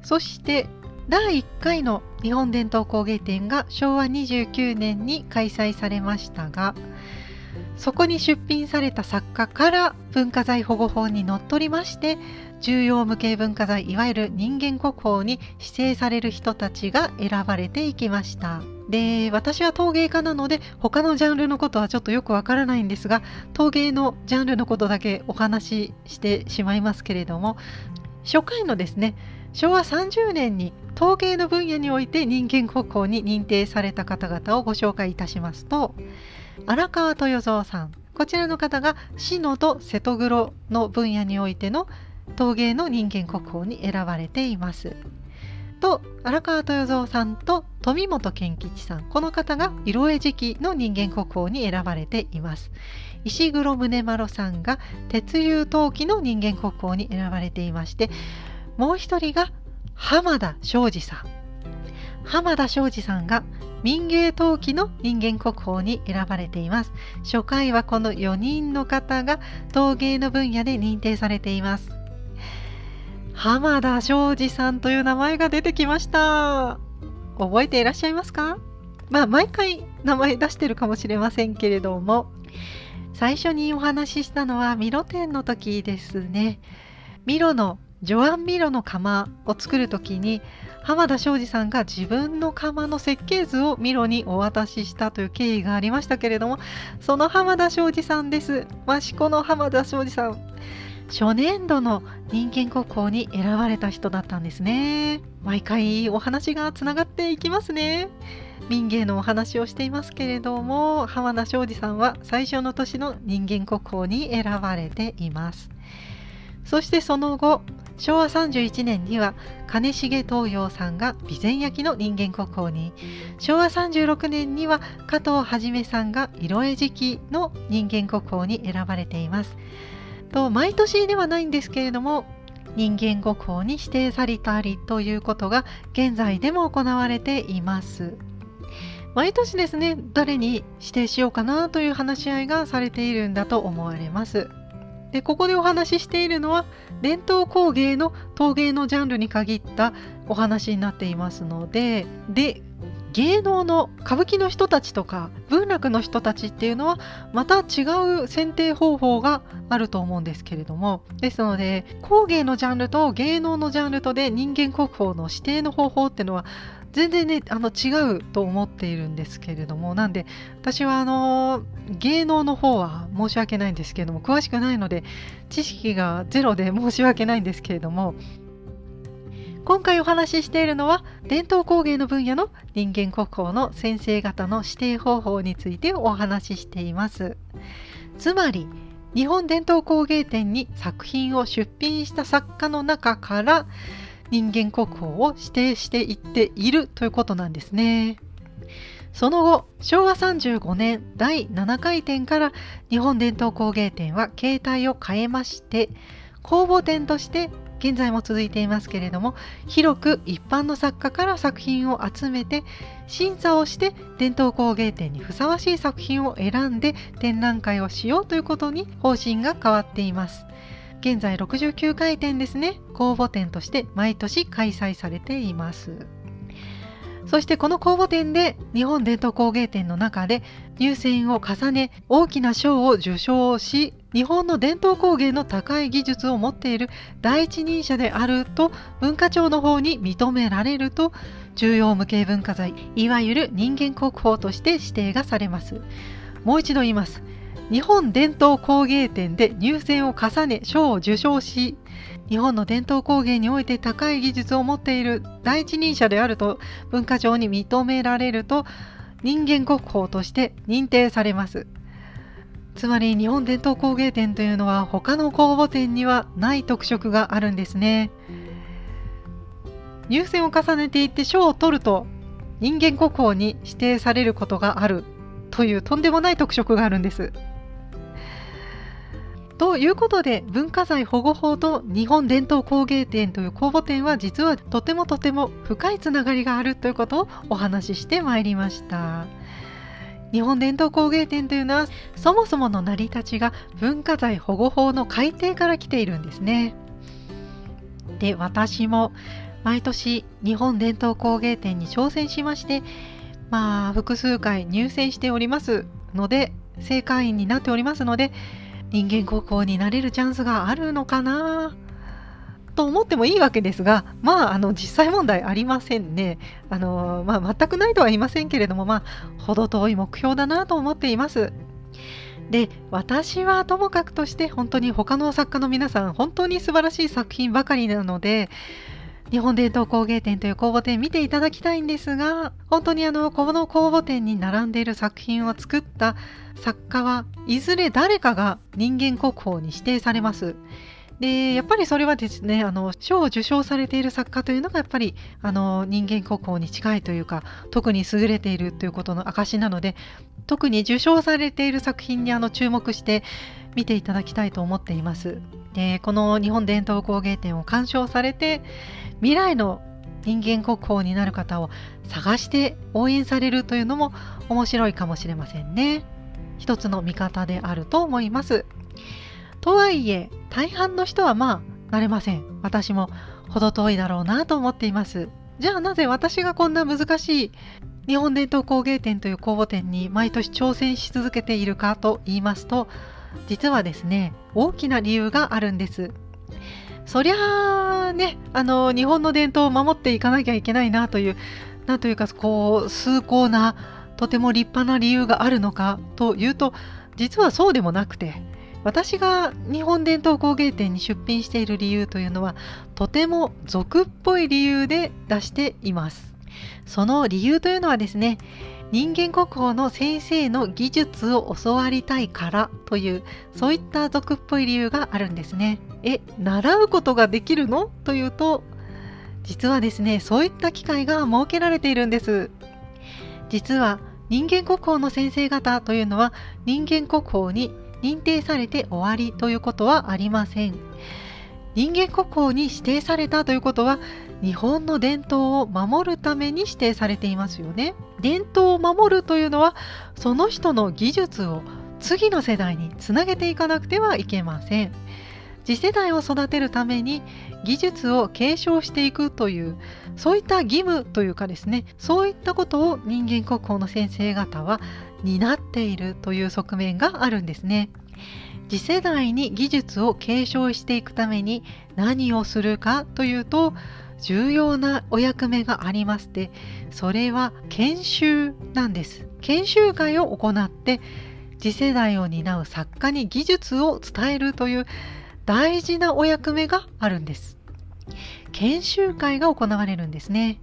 そしてだいいっかいの日本伝統工芸展がしょうわにじゅうきゅうねんに開催されましたが、そこに出品された作家から文化財保護法にのっとりまして重要無形文化財、いわゆる人間国宝に指定される人たちが選ばれていきました。で私は陶芸家なので他のジャンルのことはちょっとよくわからないんですが、陶芸のジャンルのことだけお話ししてしまいますけれども、初回のですねしょうわさんじゅうねんに陶芸の分野において人間国宝に認定された方々をご紹介いたしますと、荒川豊造さん、こちらの方が志野と瀬戸黒の分野においての陶芸の人間国宝に選ばれていますと、荒川豊造さんと富本健吉さん、この方が色絵磁器の人間国宝に選ばれています。石黒宗麿さんが鉄釉陶器の人間国宝に選ばれていまして、もう一人が浜田昌司さん、浜田昌司さんが民芸陶器の人間国宝に選ばれています。初回はこのよにんの方が陶芸の分野で認定されています。浜田昌司さんという名前が出てきました。覚えていらっしゃいますか？まあ毎回名前出してるかもしれませんけれども、最初にお話ししたのはミロ展の時ですね。ミロのジョアン・ミロの窯を作る時に浜田昌司さんが自分の窯の設計図をミロにお渡ししたという経緯がありましたけれども、その浜田昌司さんです。益子の浜田昌司さん、初年度の人間国宝に選ばれた人だったんですね。毎回お話がつながっていきますね。民芸のお話をしていますけれども、浜田昌司さんは最初の年の人間国宝に選ばれています。そしてその後しょうわさんじゅういちねんには金重東洋さんが備前焼の人間国宝に、しょうわさんじゅうろくねんには加藤はじめさんが色絵磁器の人間国宝に選ばれていますと、毎年ではないんですけれども人間国宝に指定されたりということが現在でも行われています。毎年ですね、誰に指定しようかなという話し合いがされているんだと思われます。でここでお話ししているのは伝統工芸の陶芸のジャンルに限ったお話になっていますので、で芸能の歌舞伎の人たちとか文楽の人たちっていうのはまた違う選定方法があると思うんですけれども、ですので工芸のジャンルと芸能のジャンルとで人間国宝の指定の方法っていうのは全然ね、あの違うと思っているんですけれども、なんで私はあの芸能の方は申し訳ないんですけれども詳しくないので知識がゼロで申し訳ないんですけれども、今回お話ししているのは伝統工芸の分野の人間国宝の先生方の指定方法についてお話ししています。つまり日本伝統工芸展に作品を出品した作家の中から人間国宝を指定していっているということなんですね。その後しょうわさんじゅうごねんだいななかい展から日本伝統工芸展は形態を変えまして、公募展として現在も続いていますけれども、広く一般の作家から作品を集めて審査をして伝統工芸展にふさわしい作品を選んで展覧会をしようということに方針が変わっています。現在ろくじゅうきゅうかい展ですね、公募展として毎年開催されています。そしてこの公募展で日本伝統工芸展の中で入選を重ね大きな賞を受賞し、日本の伝統工芸の高い技術を持っている第一人者であると文化庁の方に認められると、重要無形文化財、いわゆる人間国宝として指定がされます。もう一度言います。日本伝統工芸展で入選を重ね賞を受賞し、日本の伝統工芸において高い技術を持っている第一人者であると文化庁に認められると人間国宝として認定されます。つまり日本伝統工芸展というのは他の公募展にはない特色があるんですね。入選を重ねていって賞を取ると人間国宝に指定されることがあるというとんでもない特色があるんです。ということで文化財保護法と日本伝統工芸展という公募展は実はとてもとても深いつながりがあるということをお話ししてまいりました。日本伝統工芸展というのはそもそもの成り立ちが文化財保護法の改定から来ているんですね。で、私も毎年日本伝統工芸展に挑戦しまして、まあ複数回入選しておりますので、正会員になっておりますので、人間国宝になれるチャンスがあるのかなと思ってもいいわけですが、まああの実際問題ありませんね。あのまあ全くないとは言いませんけれども、まあ程遠い目標だなと思っています。で、私はともかくとして本当に他の作家の皆さん本当に素晴らしい作品ばかりなので、日本伝統工芸展という公募展見ていただきたいんですが、本当にあのこの公募展に並んでいる作品を作った作家はいずれ誰かが人間国宝に指定されます。でやっぱりそれはですね、あの賞を受賞されている作家というのがやっぱりあの人間国宝に近いというか、特に優れているということの証なので、特に受賞されている作品にあの注目して見ていただきたいと思っています。でこの日本伝統工芸展を鑑賞されて、未来の人間国宝になる方を探して応援されるというのも面白いかもしれませんね。一つの見方であると思います。とはいえ大半の人はまあなれません。私も程遠いだろうなと思っています。じゃあなぜ私がこんな難しい日本伝統工芸展という公募展に毎年挑戦し続けているかと言いますと、実はですね大きな理由があるんです。そりゃあね、あの日本の伝統を守っていかなきゃいけないなという、なんというかこう崇高なとても立派な理由があるのかというと、実はそうでもなくて、私が日本伝統工芸展に出品している理由というのはとても俗っぽい理由で出しています。その理由というのはですね、人間国宝の先生の技術を教わりたいからという、そういった俗っぽい理由があるんですね。え、習うことができるの？というと、実はですねそういった機会が設けられているんです。実は人間国宝の先生方というのは人間国宝に認定されて終わりということはありません。人間国宝に指定されたということは、日本の伝統を守るために指定されていますよね。伝統を守るというのは、その人の技術を次の世代につなげていかなくてはいけません。次世代を育てるために技術を継承していくという、そういった義務というかですね、そういったことを人間国宝の先生方は担っているという側面があるんですね。次世代に技術を継承していくために何をするかというと、重要なお役目がありまして、それは研修なんです。研修会を行って次世代を担う作家に技術を伝えるという大事なお役目があるんです。研修会が行われるんですね。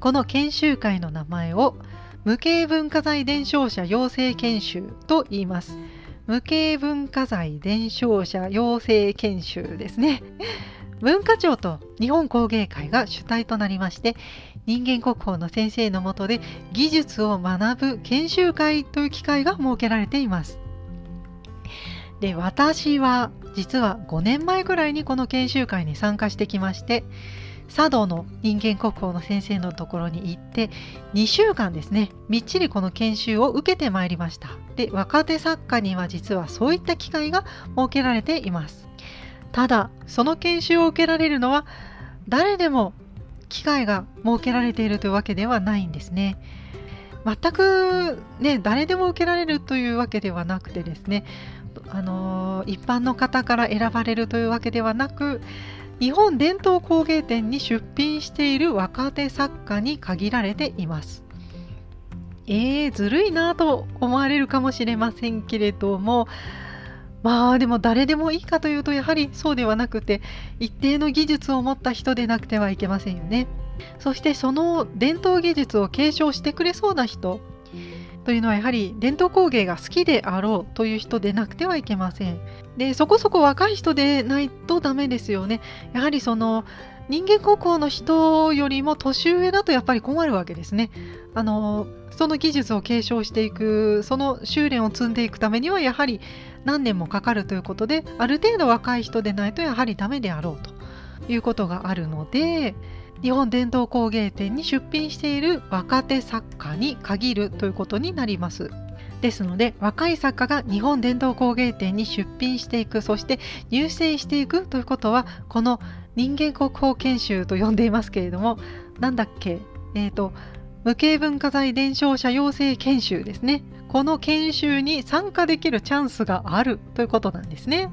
この研修会の名前を無形文化財伝承者養成研修と言います。無形文化財伝承者養成研修ですね。文化庁と日本工芸会が主体となりまして、人間国宝の先生の下で技術を学ぶ研修会という機会が設けられています。で、私は実はごねんまえぐらいにこの研修会に参加してきまして、茶道の人間国宝の先生のところに行ってにしゅうかんですね、みっちりこの研修を受けてまいりました。で、若手作家には実はそういった機会が設けられています。ただその研修を受けられるのは誰でも機会が設けられているというわけではないんですね。全くね、誰でも受けられるというわけではなくてですね、あのー、一般の方から選ばれるというわけではなく、日本伝統工芸展に出品している若手作家に限られています。えー、ずるいなと思われるかもしれませんけれども、まあでも誰でもいいかというと、やはりそうではなくて、一定の技術を持った人でなくてはいけませんよね。そしてその伝統技術を継承してくれそうな人、というのはやはり伝統工芸が好きであろうという人でなくてはいけません。で、そこそこ若い人でないとダメですよね。やはりその人間国宝の人よりも年上だとやっぱり困るわけですね。あのその技術を継承していく、その修練を積んでいくためにはやはり何年もかかるということで、ある程度若い人でないとやはりダメであろうということがあるので、日本伝統工芸展に出品している若手作家に限るということになります。ですので、若い作家が日本伝統工芸展に出品していく、そして入選していくということは、この人間国宝研修と呼んでいますけれども、なんだっけ、えーと、無形文化財伝承者養成研修ですね。この研修に参加できるチャンスがあるということなんですね。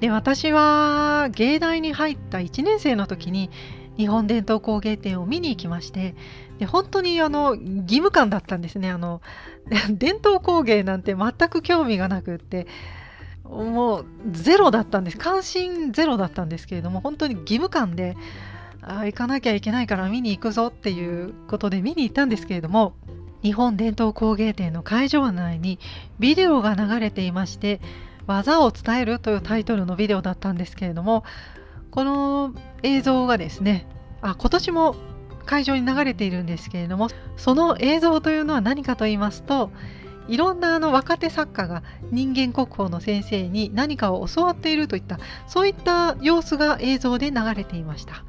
で、私は芸大に入ったいちねん生の時に日本伝統工芸展を見に行きまして、で本当にあの義務感だったんですね。あの伝統工芸なんて全く興味がなくって、もうゼロだったんです。関心ゼロだったんですけれども、本当に義務感で、あ、行かなきゃいけないから見に行くぞっていうことで見に行ったんですけれども、日本伝統工芸展の会場内にビデオが流れていまして、技を伝えるというタイトルのビデオだったんですけれども、この映像がですね、あ、今年も会場に流れているんですけれども、その映像というのは何かと言いますと、いろんなあの若手作家が人間国宝の先生に何かを教わっているといった、そういった様子が映像で流れていました。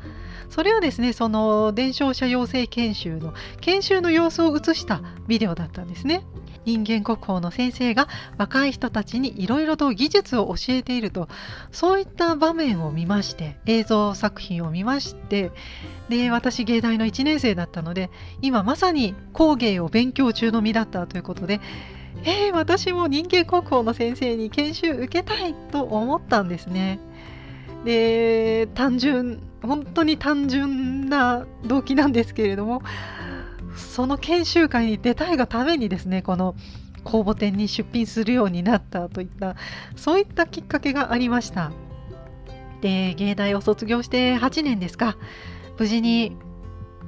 それはですね、その伝承者養成研修の研修の様子を映したビデオだったんですね。人間国宝の先生が若い人たちにいろいろと技術を教えていると、そういった場面を見まして、映像作品を見まして、で私芸大のいちねん生だったので、今まさに工芸を勉強中の身だったということで、えー、私も人間国宝の先生に研修受けたいと思ったんですね。で、単純、本当に単純な動機なんですけれども、その研修会に出たいがためにですね、この公募展に出品するようになったといった、そういったきっかけがありました。で、芸大を卒業してはちねんですか、無事に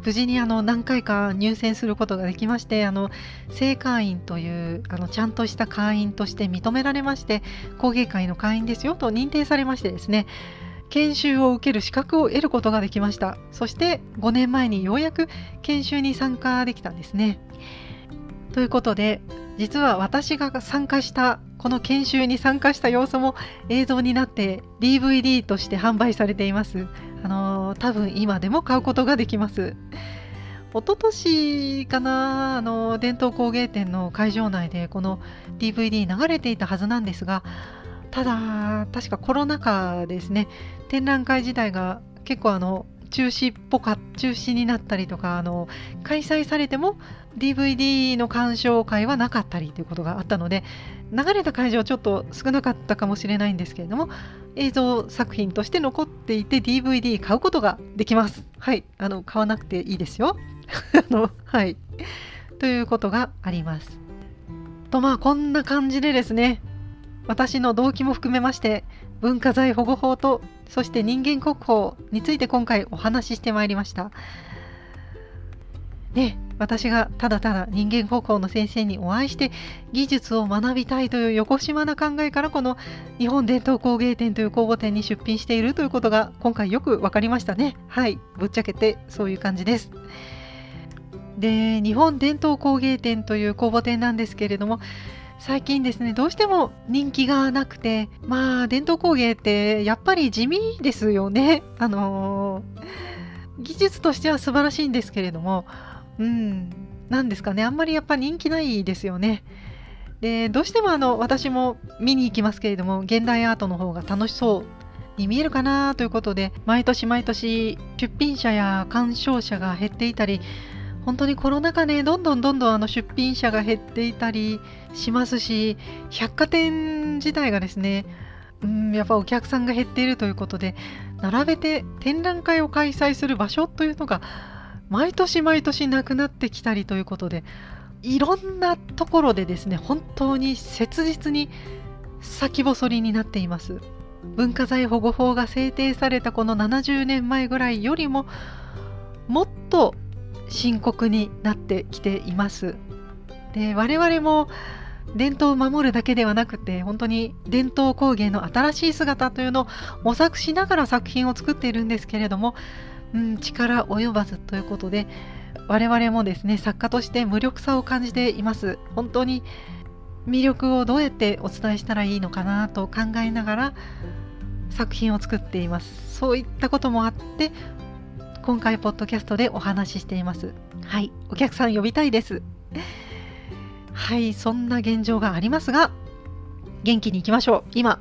無事にあの何回か入選することができまして、あの正会員というあのちゃんとした会員として認められまして、工芸会の会員ですよと認定されましてですね、研修を受ける資格を得ることができました。そしてごねんまえにようやく研修に参加できたんですね。ということで、実は私が参加したこの研修に参加した様子も映像になって ディーブイディー として販売されています。あのー、多分今でも買うことができます。一昨年かな、あのー、伝統工芸展の会場内でこの ディーブイディー 流れていたはずなんですが、ただ確かコロナ禍ですね、展覧会自体が結構あの中止っぽか中止になったりとか、あの開催されても ディーブイディー の鑑賞会はなかったりということがあったので、流れた会場ちょっと少なかったかもしれないんですけれども、映像作品として残っていて ディーブイディー 買うことができます。はい、あの買わなくていいですよあの、はい、ということがありますと。まあこんな感じでですね、私の動機も含めまして文化財保護法と、そして人間国宝について今回お話ししてまいりました。ね、私がただただ人間国宝の先生にお会いして技術を学びたいというよこしまな考えから、この日本伝統工芸展という公募展に出品しているということが今回よく分かりましたね。はい、ぶっちゃけてそういう感じです。で、日本伝統工芸展という公募展なんですけれども、最近ですね、どうしても人気がなくて、まあ伝統工芸ってやっぱり地味ですよね。あのー、技術としては素晴らしいんですけれども、うん、なんですかね、あんまりやっぱ人気ないですよね。で、どうしてもあの私も見に行きますけれども、現代アートの方が楽しそうに見えるかなということで、毎年毎年出品者や鑑賞者が減っていたり、本当にコロナ禍ね、どんどんどんどんあの出品者が減っていたりしますし、百貨店自体がですね、うん、やっぱお客さんが減っているということで、並べて展覧会を開催する場所というのが毎年毎年なくなってきたりということで、いろんなところでですね、本当に切実に先細りになっています。文化財保護法が制定されたこのななじゅうねんまえぐらいよりももっと深刻になってきています。で我々も伝統を守るだけではなくて、本当に伝統工芸の新しい姿というのを模索しながら作品を作っているんですけれども、うん、力及ばずということで、我々もですね、作家として無力さを感じています。本当に魅力をどうやってお伝えしたらいいのかなと考えながら作品を作っています。そういったこともあって、今回ポッドキャストでお話ししています。はい、お客さん呼びたいです。はい、そんな現状がありますが、元気にいきましょう。今、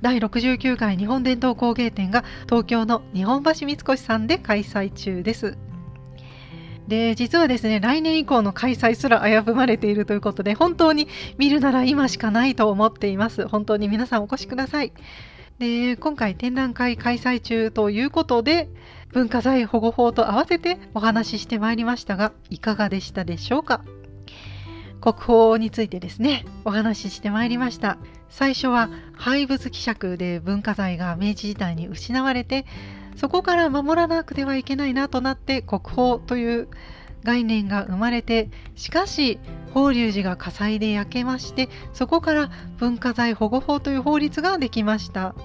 だいろくじゅうきゅうかい日本伝統工芸展が東京の日本橋三越さんで開催中です。で、実はですね、来年以降の開催すら危ぶまれているということで、本当に見るなら今しかないと思っています。本当に皆さんお越しください。で、今回展覧会開催中ということで、文化財保護法と合わせてお話ししてまいりましたが、いかがでしたでしょうか。国宝についてですね、お話ししてまいりました。最初は廃仏毀釈で文化財が明治時代に失われて、そこから守らなくてはいけないなとなって国宝という概念が生まれて、しかし法隆寺が火災で焼けまして、そこから文化財保護法という法律ができました。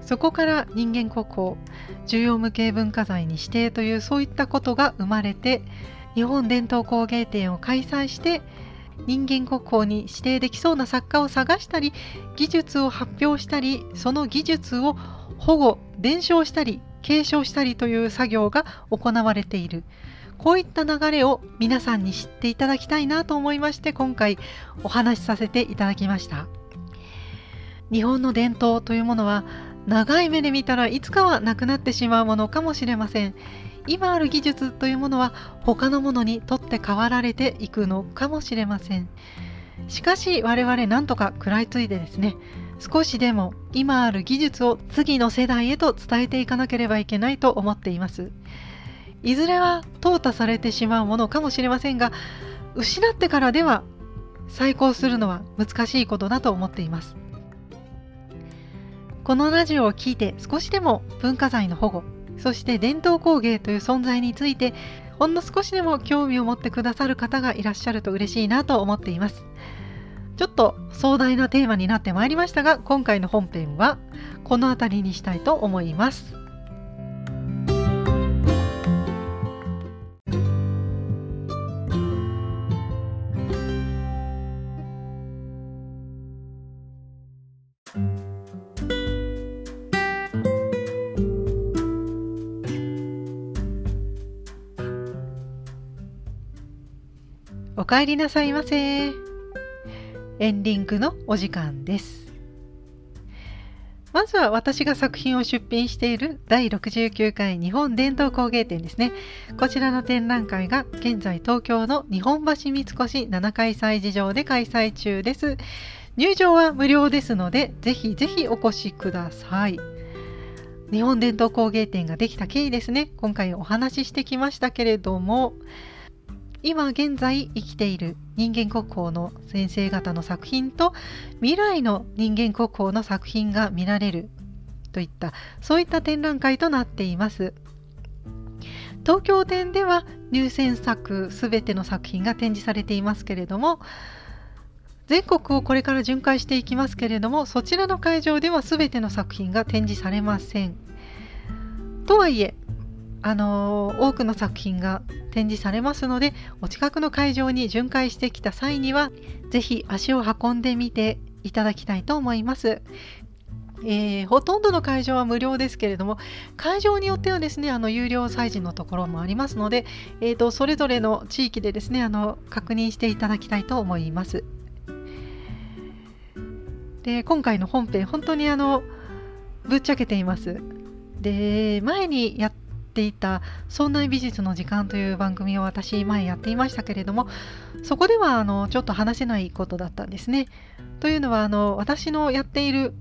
そこから人間国宝、重要無形文化財に指定という、そういったことが生まれて、日本伝統工芸展を開催して人間国宝に指定できそうな作家を探したり、技術を発表したり、その技術を保護伝承したり継承したりという作業が行われている。こういった流れを皆さんに知っていただきたいなと思いまして、今回お話しさせていただきました。日本の伝統というものは長い目で見たらいつかはなくなってしまうものかもしれません。今ある技術というものは他のものに取って代わられていくのかもしれません。しかし我々なんとか食らいついてですね、少しでも今ある技術を次の世代へと伝えていかなければいけないと思っています。いずれは淘汰されてしまうものかもしれませんが、失ってからでは再興するのは難しいことだと思っています。このラジオを聞いて少しでも文化財の保護、そして伝統工芸という存在についてほんの少しでも興味を持ってくださる方がいらっしゃると嬉しいなと思っています。ちょっと壮大なテーマになってまいりましたが、今回の本編はこの辺りにしたいと思います。おかえりなさいませ。エンディングのお時間です。まずは私が作品を出品しているだいろくじゅうきゅうかい日本伝統工芸展ですね。こちらの展覧会が現在東京の日本橋三越ななかい催事場で開催中です。入場は無料ですので、ぜひぜひお越しください。日本伝統工芸展ができた経緯ですね。今回お話ししてきましたけれども、今現在生きている人間国宝の先生方の作品と未来の人間国宝の作品が見られるといった、そういった展覧会となっています。東京展では入選作すべての作品が展示されていますけれども、全国をこれから巡回していきますけれども、そちらの会場ではすべての作品が展示されません。とはいえあの多くの作品が展示されますので、お近くの会場に巡回してきた際にはぜひ足を運んでみていただきたいと思います。えー、ほとんどの会場は無料ですけれども、会場によってはですね、あの有料催事のところもありますので、えーと、それぞれの地域でですね、あの確認していただきたいと思います。で、今回の本編本当にあのぶっちゃけています。で、前にやってていた村内美術の時間という番組を私前やっていましたけれども、そこではあのちょっと話せないことだったんですね。というのはあの私のやっている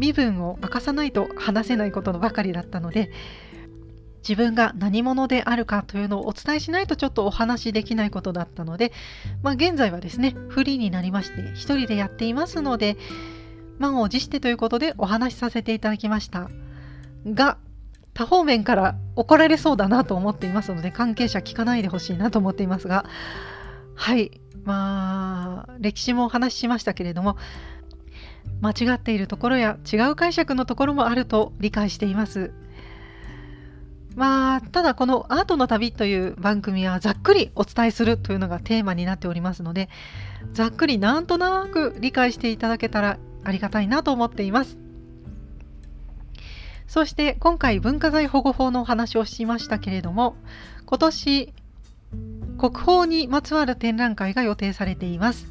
身分を明かさないと話せないことばかりだったので、自分が何者であるかというのをお伝えしないとちょっとお話しできないことだったので、まあ、現在はですねフリーになりまして、一人でやっていますので満を持してということでお話しさせていただきましたが、他方面から怒られそうだなと思っていますので、関係者聞かないでほしいなと思っていますが、はい、まあ歴史もお話ししましたけれども、間違っているところや違う解釈のところもあると理解しています。まあただこのアートの旅という番組はざっくりお伝えするというのがテーマになっておりますので、ざっくりなんとなく理解していただけたらありがたいなと思っています。そして今回文化財保護法のお話をしましたけれども、今年国宝にまつわる展覧会が予定されています。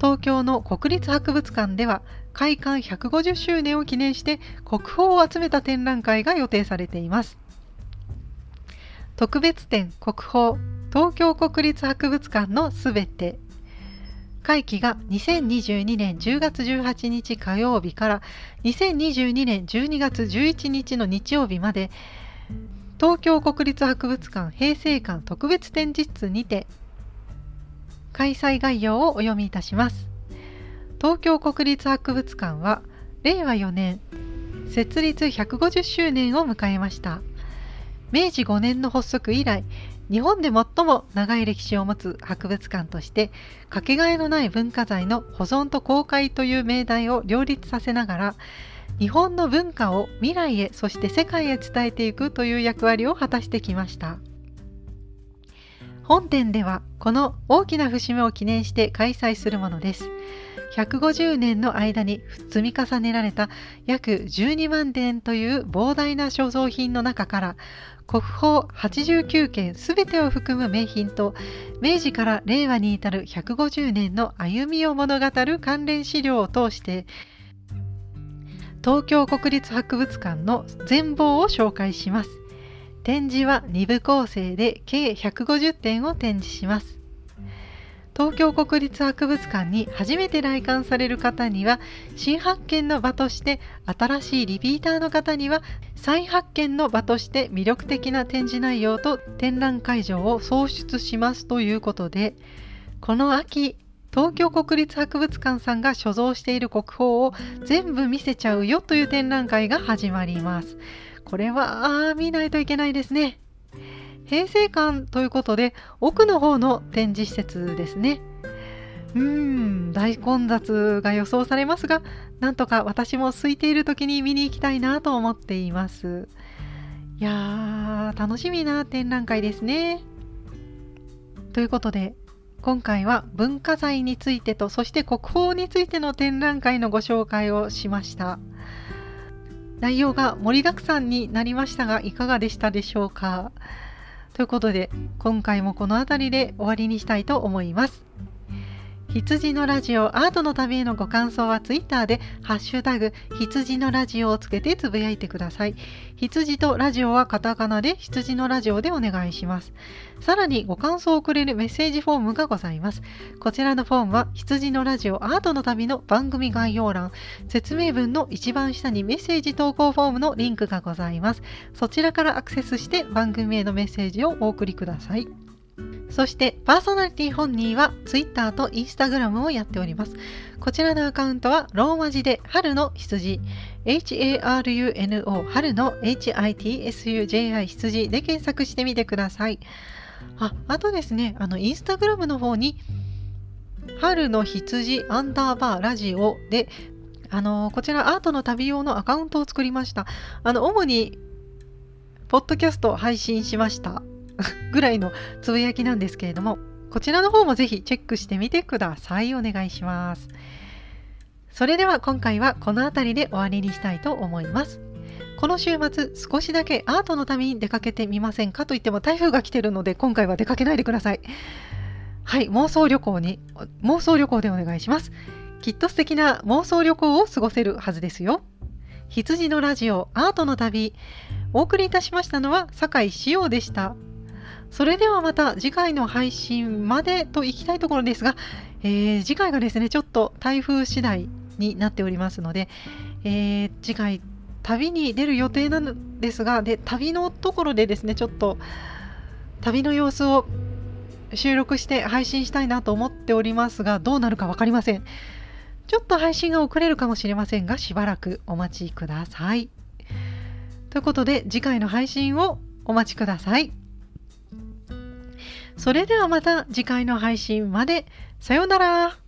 東京の国立博物館では開館ひゃくごじゅっしゅうねんを記念して国宝を集めた展覧会が予定されています。特別展国宝東京国立博物館のすべて、会期がにせんにじゅうにねんじゅうがつじゅうはちにち火曜日からにせんにじゅうにねんじゅうにがつじゅういちにちの日曜日まで、東京国立博物館平成館特別展示室にて、開催概要をお読みいたします。東京国立博物館はれいわよねん設立ひゃくごじゅっしゅうねんを迎えました。めいじごねんの発足以来、日本で最も長い歴史を持つ博物館として、かけがえのない文化財の保存と公開という命題を両立させながら、日本の文化を未来へ、そして世界へ伝えていくという役割を果たしてきました。本展では、この大きな節目を記念して開催するものです。ひゃくごじゅうねんの間に積み重ねられた約じゅうにまんてんという膨大な所蔵品の中から、国宝はちじゅうきゅうけんすべてを含む名品と、明治から令和に至るひゃくごじゅうねんの歩みを物語る関連資料を通して、東京国立博物館の全貌を紹介します。展示はにぶこうせいで計ひゃくごじゅってんを展示します。東京国立博物館に初めて来館される方には新発見の場として、新しいリピーターの方には再発見の場として魅力的な展示内容と展覧会場を創出しますということで、この秋、東京国立博物館さんが所蔵している国宝を全部見せちゃうよという展覧会が始まります。これは見ないといけないですね。平成館ということで、奥の方の展示施設ですね。うーん、大混雑が予想されますが、なんとか私も空いている時に見に行きたいなと思っています。いやー、楽しみな展覧会ですね。ということで、今回は文化財についてと、そして国宝についての展覧会のご紹介をしました。内容が盛りだくさんになりましたが、いかがでしたでしょうか。ということで、今回もこの辺りで終わりにしたいと思います。羊のラジオアートの旅へのご感想はツイッターでハッシュタグ羊のラジオをつけてつぶやいてください。羊とラジオはカタカナで羊のラジオでお願いします。さらにご感想をくれるメッセージフォームがございます。こちらのフォームは羊のラジオアートの旅の番組概要欄、説明文の一番下にメッセージ投稿フォームのリンクがございます。そちらからアクセスして番組へのメッセージをお送りください。そしてパーソナリティ本人は Twitter と Instagram をやっております。こちらのアカウントはローマ字で春の羊、エイチ エー アール ユー エヌ オー 春の エイチ アイ ティー エス ユー ジェイ アイ 羊で検索してみてください。あ、あとですね、あの Instagram の方に春の羊アンダーバーラジオで、あのこちらアートの旅用のアカウントを作りました。あの主にポッドキャストを配信しました。ぐらいのつぶやきなんですけれども、こちらの方もぜひチェックしてみてください。お願いします。それでは今回はこの辺りで終わりにしたいと思います。この週末少しだけアートの旅に出かけてみませんかといっても台風が来てるので、今回は出かけないでください。はい、妄想旅行に、妄想旅行でお願いします。きっと素敵な妄想旅行を過ごせるはずですよ。羊のラジオアートの旅、お送りいたしましたのは酒井紫央でした。それではまた次回の配信までといきたいところですが、えー、次回がですね、ちょっと台風次第になっておりますので、えー、次回旅に出る予定なんですが、で、旅のところでですね、ちょっと旅の様子を収録して配信したいなと思っておりますが、どうなるか分かりません。ちょっと配信が遅れるかもしれませんが、しばらくお待ちください。ということで、次回の配信をお待ちください。それではまた次回の配信まで。さようなら。